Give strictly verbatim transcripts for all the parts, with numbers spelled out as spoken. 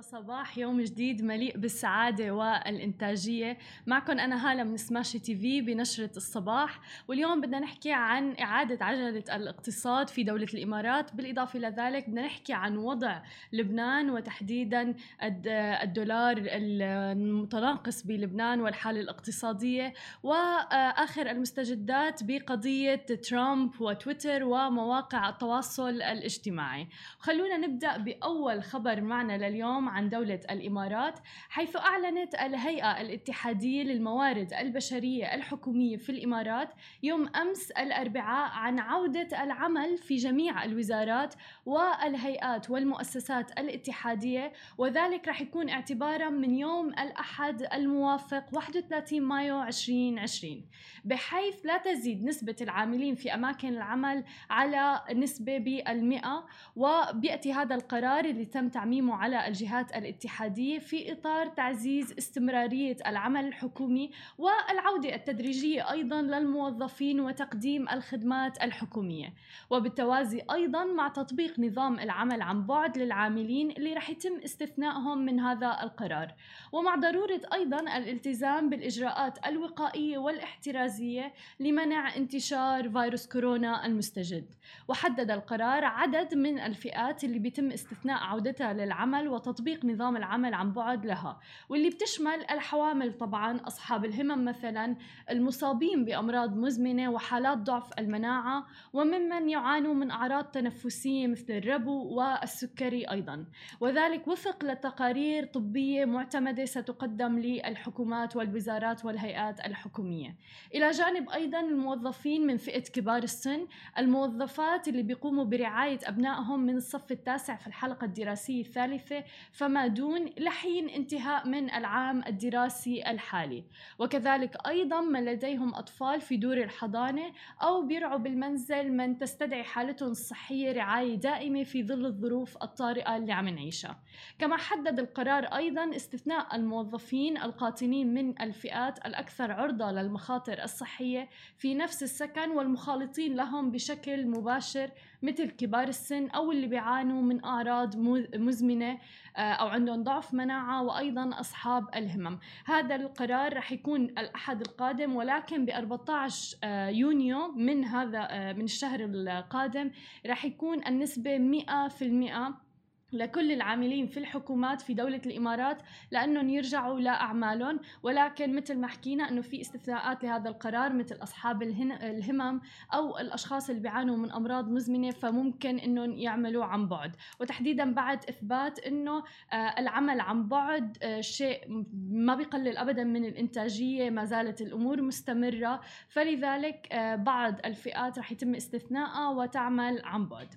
وصباح يوم جديد مليء بالسعادة والإنتاجية. معكم أنا هالة من سماشي تي في بنشرة الصباح، واليوم بدنا نحكي عن إعادة عجلة الاقتصاد في دولة الإمارات. بالإضافة لذلك بدنا نحكي عن وضع لبنان وتحديدا الدولار المتناقص بلبنان والحالة الاقتصادية، وآخر المستجدات بقضية ترامب وتويتر ومواقع التواصل الاجتماعي. خلونا نبدأ بأول خبر معنا لليوم عن دولة الإمارات، حيث أعلنت الهيئة الاتحادية للموارد البشرية الحكومية في الإمارات يوم أمس الأربعاء عن عودة العمل في جميع الوزارات والهيئات والمؤسسات الاتحادية، وذلك رح يكون اعتباراً من يوم الأحد الموافق واحد وثلاثين مايو ألفين وعشرين، بحيث لا تزيد نسبة العاملين في أماكن العمل على نسبة بالمئة. وبيأتي هذا القرار اللي تم تعميمه على الجهات الاتحادية في إطار تعزيز استمرارية العمل الحكومي والعودة التدريجية أيضاً للموظفين وتقديم الخدمات الحكومية، وبالتوازي أيضاً مع تطبيق نظام العمل عن بعد للعاملين اللي رح يتم استثنائهم من هذا القرار، ومع ضرورة أيضاً الالتزام بالإجراءات الوقائية والاحترازية لمنع انتشار فيروس كورونا المستجد. وحدد القرار عدد من الفئات اللي بيتم استثناء عودتها للعمل وتطبيق نظام العمل عن بعد لها، واللي بتشمل الحوامل طبعا، أصحاب الهمم مثلا، المصابين بأمراض مزمنة وحالات ضعف المناعة، وممن يعانوا من أعراض تنفسية مثل الربو والسكري أيضا، وذلك وفق لتقارير طبية معتمدة ستقدم للحكومات والوزارات والهيئات الحكومية. إلى جانب أيضا الموظفين من فئة كبار السن، الموظفات اللي بيقوموا برعاية أبنائهم من الصف التاسع في الحلقة الدراسية الثالثة فما دون لحين انتهاء من العام الدراسي الحالي، وكذلك أيضا من لديهم أطفال في دور الحضانة أو بيرعوا بالمنزل من تستدعي حالتهم الصحية رعاية دائمة في ظل الظروف الطارئة اللي عم نعيشها. كما حدد القرار أيضا استثناء الموظفين القاطنين من الفئات الأكثر عرضة للمخاطر الصحية في نفس السكن والمخالطين لهم بشكل مباشر، مثل كبار السن أو اللي بيعانوا من أعراض مزمنة أو عندهم ضعف مناعة، وأيضا أصحاب الهمم. هذا القرار رح يكون الأحد القادم، ولكن ب أربعة عشر يونيو من هذا من الشهر القادم رح يكون النسبة مئة بالمئة لكل العاملين في الحكومات في دولة الإمارات لأنهم يرجعوا لأعمالهم، ولكن مثل ما حكينا أنه في استثناءات لهذا القرار، مثل أصحاب الهمم أو الأشخاص اللي بيعانوا من أمراض مزمنة فممكن أنهم يعملوا عن بعد. وتحديدا بعد إثبات أنه العمل عن بعد شيء ما بيقلل أبدا من الإنتاجية، ما زالت الأمور مستمرة، فلذلك بعض الفئات رح يتم استثناءها وتعمل عن بعد.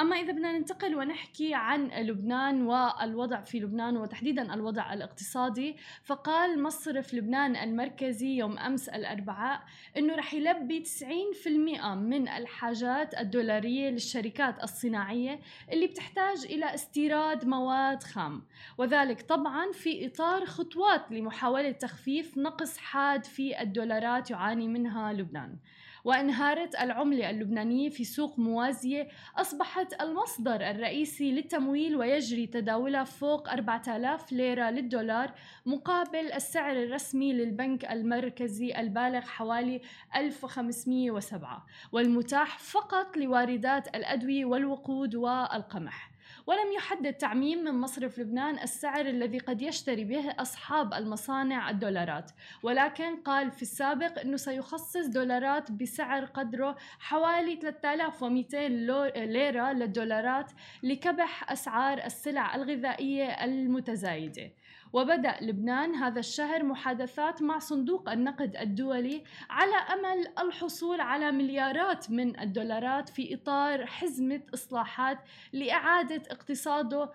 أما إذا بدنا ننتقل ونحكي عن لبنان والوضع في لبنان وتحديدا الوضع الاقتصادي، فقال مصرف لبنان المركزي يوم أمس الأربعاء أنه رح يلبي تسعين بالمئة من الحاجات الدولارية للشركات الصناعية اللي بتحتاج إلى استيراد مواد خام، وذلك طبعا في إطار خطوات لمحاولة تخفيف نقص حاد في الدولارات يعاني منها لبنان. وانهارت العملة اللبنانية في سوق موازية أصبحت المصدر الرئيسي للتمويل، ويجري تداولها فوق أربعة آلاف ليرة للدولار مقابل السعر الرسمي للبنك المركزي البالغ حوالي ألف وخمسمئة وسبعة، والمتاح فقط لواردات الأدوية والوقود والقمح. ولم يحدد تعميم من مصرف لبنان السعر الذي قد يشتري به أصحاب المصانع الدولارات، ولكن قال في السابق أنه سيخصص دولارات بسعر قدره حوالي ثلاثة آلاف ومئتين ليرة للدولارات لكبح أسعار السلع الغذائية المتزايدة. وبدأ لبنان هذا الشهر محادثات مع صندوق النقد الدولي على أمل الحصول على مليارات من الدولارات في إطار حزمة إصلاحات لإعادة اقتصاده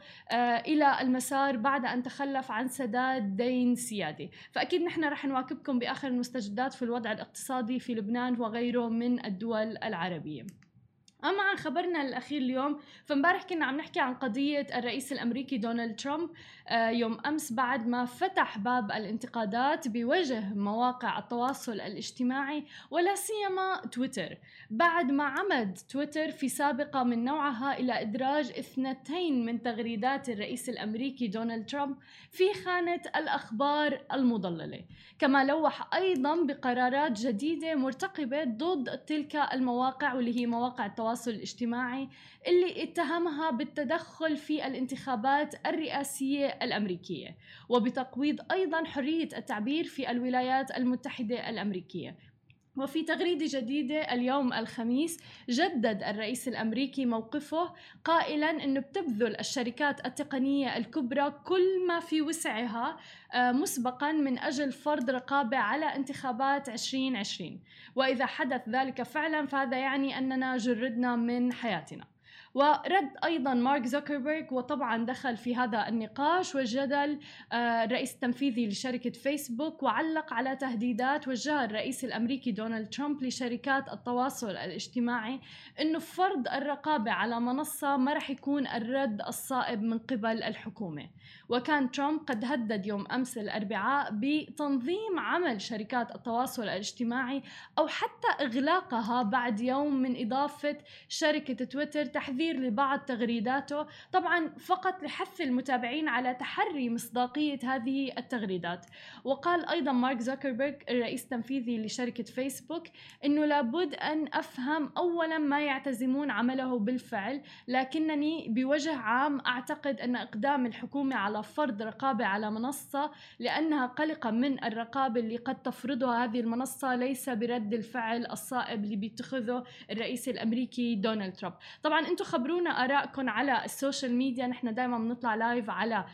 إلى المسار بعد أن تخلف عن سداد دين سيادي. فأكيد نحن رح نواكبكم بآخر المستجدات في الوضع الاقتصادي في لبنان وغيره من الدول العربية. أما عن خبرنا الأخير اليوم، فمبارح كنا عم نحكي عن قضية الرئيس الأمريكي دونالد ترامب يوم أمس بعد ما فتح باب الانتقادات بوجه مواقع التواصل الاجتماعي ولا سيما تويتر، بعد ما عمد تويتر في سابقة من نوعها إلى إدراج اثنتين من تغريدات الرئيس الأمريكي دونالد ترامب في خانة الأخبار المضللة، كما لوح أيضا بقرارات جديدة مرتقبة ضد تلك المواقع واللي هي مواقع التواصل التواصل الاجتماعي اللي اتهمها بالتدخل في الانتخابات الرئاسية الأمريكية وبتقويض أيضا حرية التعبير في الولايات المتحدة الأمريكية. وفي تغريدة جديدة اليوم الخميس جدد الرئيس الأمريكي موقفه قائلاً أنه بتبذل الشركات التقنية الكبرى كل ما في وسعها مسبقاً من أجل فرض رقابة على انتخابات عشرين عشرين، وإذا حدث ذلك فعلاً فهذا يعني أننا جردنا من حياتنا. ورد أيضا مارك زوكربيرغ، وطبعا دخل في هذا النقاش والجدل الرئيس التنفيذي لشركة فيسبوك، وعلق على تهديدات وجهها الرئيس الأمريكي دونالد ترامب لشركات التواصل الاجتماعي أنه فرض الرقابة على منصة ما رح يكون الرد الصائب من قبل الحكومة. وكان ترامب قد هدد يوم أمس الأربعاء بتنظيم عمل شركات التواصل الاجتماعي أو حتى إغلاقها بعد يوم من إضافة شركة تويتر تحذير لبعض تغريداته، طبعا فقط لحث المتابعين على تحري مصداقية هذه التغريدات. وقال أيضا مارك زوكربيرغ الرئيس التنفيذي لشركة فيسبوك أنه لابد أن أفهم أولا ما يعتزمون عمله بالفعل، لكنني بوجه عام أعتقد أن إقدام الحكومة على فرض رقابة على منصة لأنها قلقة من الرقابة اللي قد تفرضها هذه المنصة ليس برد الفعل الصائب اللي بيتخذه الرئيس الأمريكي دونالد ترامب. طبعا أنتم خبرونا آراءكم على السوشيال ميديا، نحن دائما بنطلع لايف على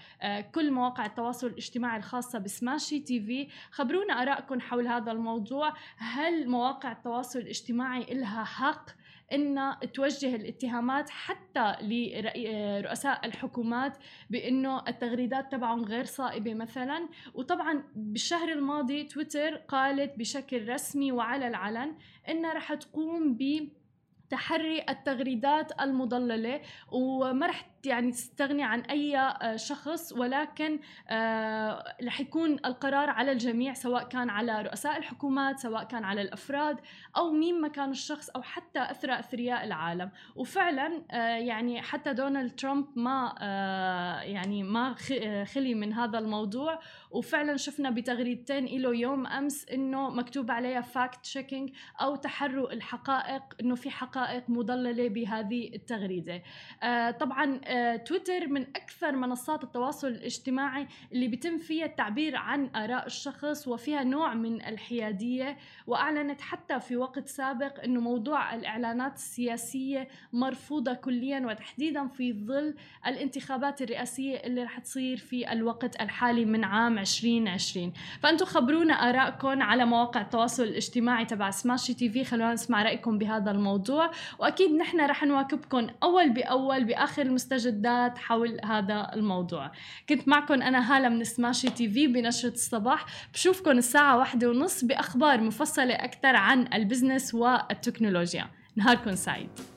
كل مواقع التواصل الاجتماعي الخاصة بسماشي تي في، خبرونا آراءكم حول هذا الموضوع. هل مواقع التواصل الاجتماعي إلها حق إن توجه الاتهامات حتى لرؤساء الحكومات بأنه التغريدات تبعهم غير صائبة مثلا؟ وطبعا بالشهر الماضي تويتر قالت بشكل رسمي وعلى العلن إن رح تقوم ب تحري التغريدات المضللة وما رح يعني تستغني عن أي شخص، ولكن رح يكون القرار على الجميع سواء كان على رؤساء الحكومات سواء كان على الأفراد أو مين ما كان الشخص أو حتى أثرى أثرياء العالم. وفعلا يعني حتى دونالد ترامب ما يعني ما خلي من هذا الموضوع، وفعلا شفنا بتغريدتين إله يوم أمس إنه مكتوب عليها فاكت تشيكينج أو تحرر الحقائق، إنه في حقائق مضللة بهذه التغريدة. آه طبعا آه تويتر من أكثر منصات التواصل الاجتماعي اللي بيتم فيها التعبير عن آراء الشخص وفيها نوع من الحيادية، وأعلنت حتى في وقت سابق أنه موضوع الإعلانات السياسية مرفوضة كليا، وتحديدا في ظل الانتخابات الرئاسية اللي رح تصير في الوقت الحالي من عام عشرين عشرين. فأنتم خبرونا آراءكم على مواقع التواصل الاجتماعي تبع سماشي تي في، خلونا نسمع رأيكم بهذا الموضوع، وأكيد نحن رح نواكبكم أول بأول بآخر المستجدات حول هذا الموضوع. كنت معكم أنا هالة من سماشي تي في بنشرة الصباح، بشوفكم الساعة واحدة ونص بأخبار مفصلة أكثر عن البزنس والتكنولوجيا. نهاركم سعيد.